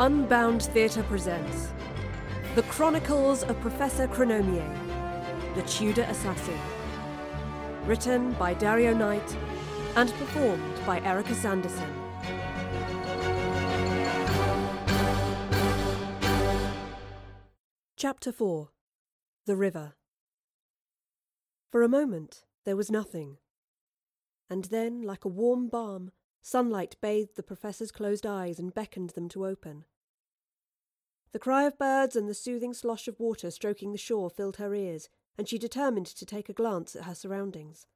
Unbound Theatre presents The Chronicles of Professor Chronomier, The Tudor Assassin. Written by Dario Knight and performed by Erica Sanderson. Chapter 4. The River. For a moment there was nothing, and then, like a warm balm, sunlight bathed the professor's closed eyes and beckoned them to open. The cry of birds and the soothing slosh of water stroking the shore filled her ears, and she determined to take a glance at her surroundings.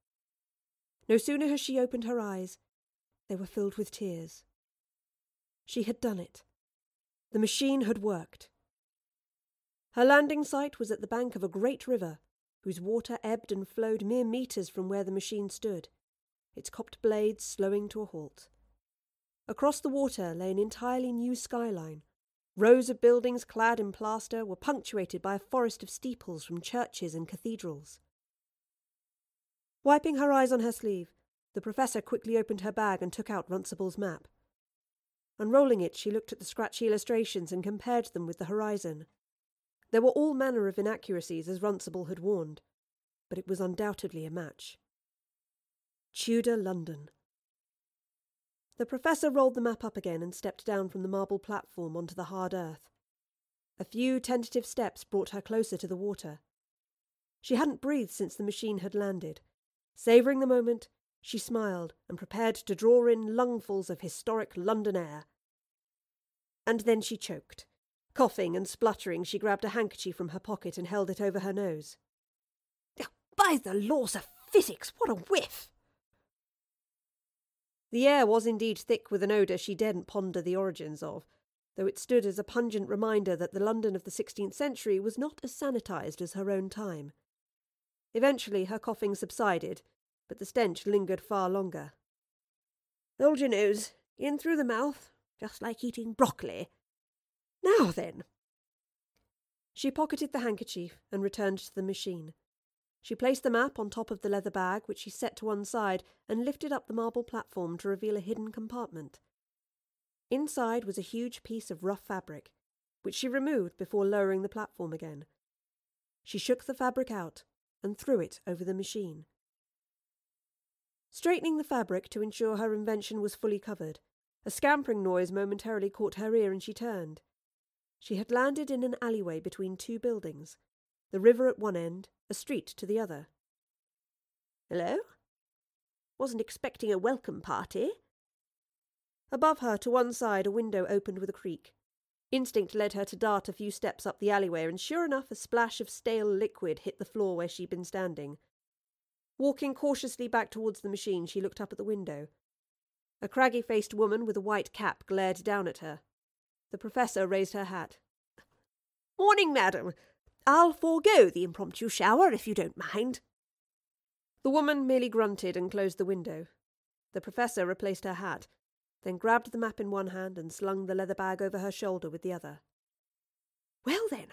No sooner had she opened her eyes, they were filled with tears. She had done it. The machine had worked. Her landing site was at the bank of a great river, whose water ebbed and flowed mere metres from where the machine stood, its copped blades slowing to a halt. Across the water lay an entirely new skyline. Rows of buildings clad in plaster were punctuated by a forest of steeples from churches and cathedrals. Wiping her eyes on her sleeve, the professor quickly opened her bag and took out Runcible's map. Unrolling it, she looked at the scratchy illustrations and compared them with the horizon. There were all manner of inaccuracies, as Runcible had warned, but it was undoubtedly a match. Tudor London. The professor rolled the map up again and stepped down from the marble platform onto the hard earth. A few tentative steps brought her closer to the water. She hadn't breathed since the machine had landed. Savouring the moment, she smiled and prepared to draw in lungfuls of historic London air. And then she choked. Coughing and spluttering, she grabbed a handkerchief from her pocket and held it over her nose. By the laws of physics, what a whiff! The air was indeed thick with an odour she daren't ponder the origins of, though it stood as a pungent reminder that the London of the 16th century was not as sanitised as her own time. Eventually her coughing subsided, but the stench lingered far longer. Hold your nose, in through the mouth, just like eating broccoli. Now then! She pocketed the handkerchief and returned to the machine. She placed the map on top of the leather bag, which she set to one side, and lifted up the marble platform to reveal a hidden compartment. Inside was a huge piece of rough fabric, which she removed before lowering the platform again. She shook the fabric out and threw it over the machine. Straightening the fabric to ensure her invention was fully covered, a scampering noise momentarily caught her ear and she turned. She had landed in an alleyway between two buildings, the river at one end, a street to the other. Hello? Wasn't expecting a welcome party. Above her, to one side, a window opened with a creak. Instinct led her to dart a few steps up the alleyway, and sure enough, a splash of stale liquid hit the floor where she'd been standing. Walking cautiously back towards the machine, she looked up at the window. A craggy-faced woman with a white cap glared down at her. The professor raised her hat. "Morning, madam! I'll forego the impromptu shower, if you don't mind." The woman merely grunted and closed the window. The professor replaced her hat, then grabbed the map in one hand and slung the leather bag over her shoulder with the other. Well then,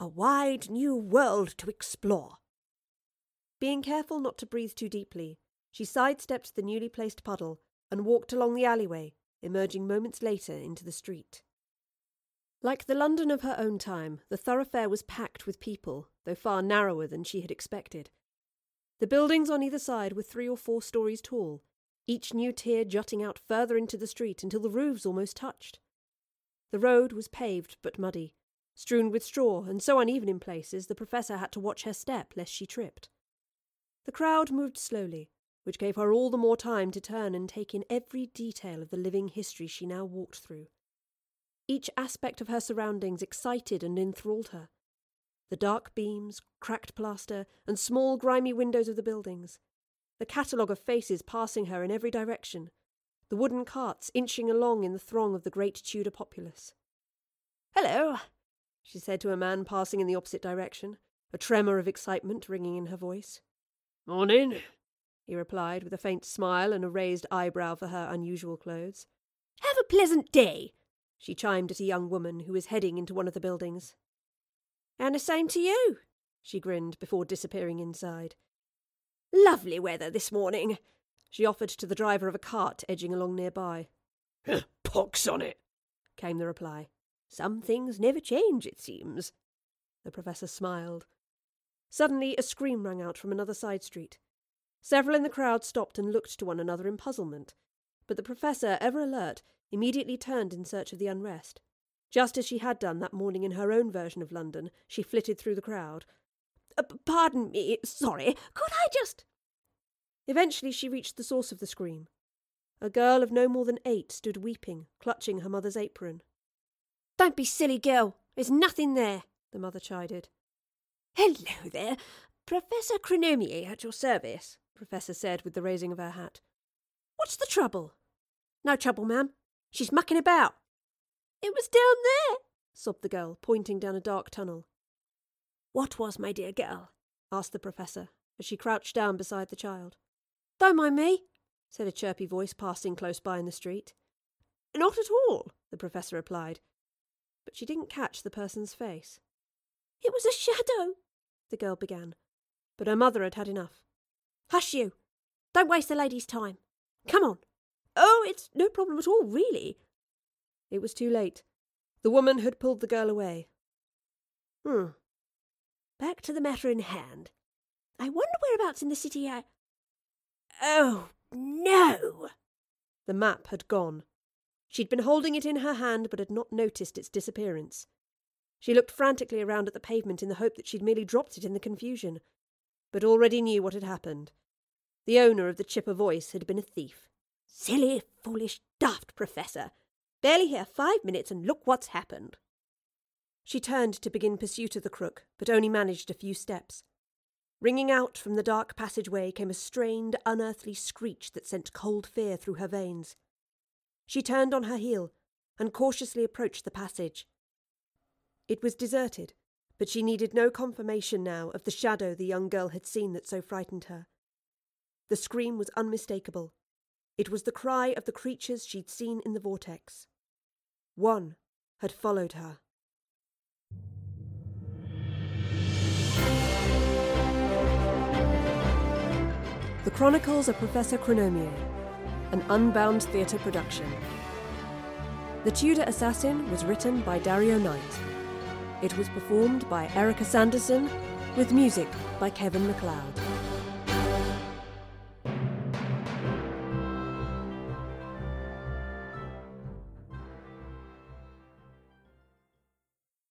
a wide new world to explore. Being careful not to breathe too deeply, she sidestepped the newly placed puddle and walked along the alleyway, emerging moments later into the street. Like the London of her own time, the thoroughfare was packed with people, though far narrower than she had expected. The buildings on either side were 3 or 4 stories tall, each new tier jutting out further into the street until the roofs almost touched. The road was paved but muddy, strewn with straw, and so uneven in places the professor had to watch her step lest she tripped. The crowd moved slowly, which gave her all the more time to turn and take in every detail of the living history she now walked through. Each aspect of her surroundings excited and enthralled her. The dark beams, cracked plaster, and small grimy windows of the buildings. The catalogue of faces passing her in every direction. The wooden carts inching along in the throng of the great Tudor populace. "Hello," she said to a man passing in the opposite direction, a tremor of excitement ringing in her voice. "Morning," he replied, with a faint smile and a raised eyebrow for her unusual clothes. "Have a pleasant day," she chimed at a young woman who was heading into one of the buildings. "And the same to you," she grinned before disappearing inside. "Lovely weather this morning," she offered to the driver of a cart edging along nearby. "Pox on it!" came the reply. "Some things never change, it seems." The Professor smiled. Suddenly a scream rang out from another side street. Several in the crowd stopped and looked to one another in puzzlement, but the Professor, ever alert, immediately turned in search of the unrest. Just as she had done that morning in her own version of London, she flitted through the crowd. "Pardon me, sorry, could I just—" Eventually she reached the source of the scream. A girl of no more than 8 stood weeping, clutching her mother's apron. "Don't be silly, girl, there's nothing there," the mother chided. "Hello there, Professor Chronomier at your service," the Professor said with the raising of her hat. "What's the trouble?" "No trouble, ma'am. She's mucking about." "It was down there," sobbed the girl, pointing down a dark tunnel. "What was, my dear girl?" asked the Professor, as she crouched down beside the child. "Don't mind me," said a chirpy voice passing close by in the street. "Not at all," the Professor replied, but she didn't catch the person's face. "It was a shadow," the girl began, but her mother had had enough. "Hush you! Don't waste the lady's time. Come on." "Oh, it's no problem at all, really." It was too late. The woman had pulled the girl away. "Back to the matter in hand. I wonder whereabouts in the city I—" "Oh, no!" The map had gone. She'd been holding it in her hand but had not noticed its disappearance. She looked frantically around at the pavement in the hope that she'd merely dropped it in the confusion, but already knew what had happened. The owner of the chipper voice had been a thief. "Silly, foolish, daft Professor. Barely here 5 minutes and look what's happened." She turned to begin pursuit of the crook, but only managed a few steps. Ringing out from the dark passageway came a strained, unearthly screech that sent cold fear through her veins. She turned on her heel and cautiously approached the passage. It was deserted, but she needed no confirmation now of the shadow the young girl had seen that so frightened her. The scream was unmistakable. It was the cry of the creatures she'd seen in the vortex. One had followed her. The Chronicles of Professor Chronomier, an Unbound Theatre production. The Tudor Assassin was written by Dario Knight. It was performed by Erica Sanderson, with music by Kevin MacLeod.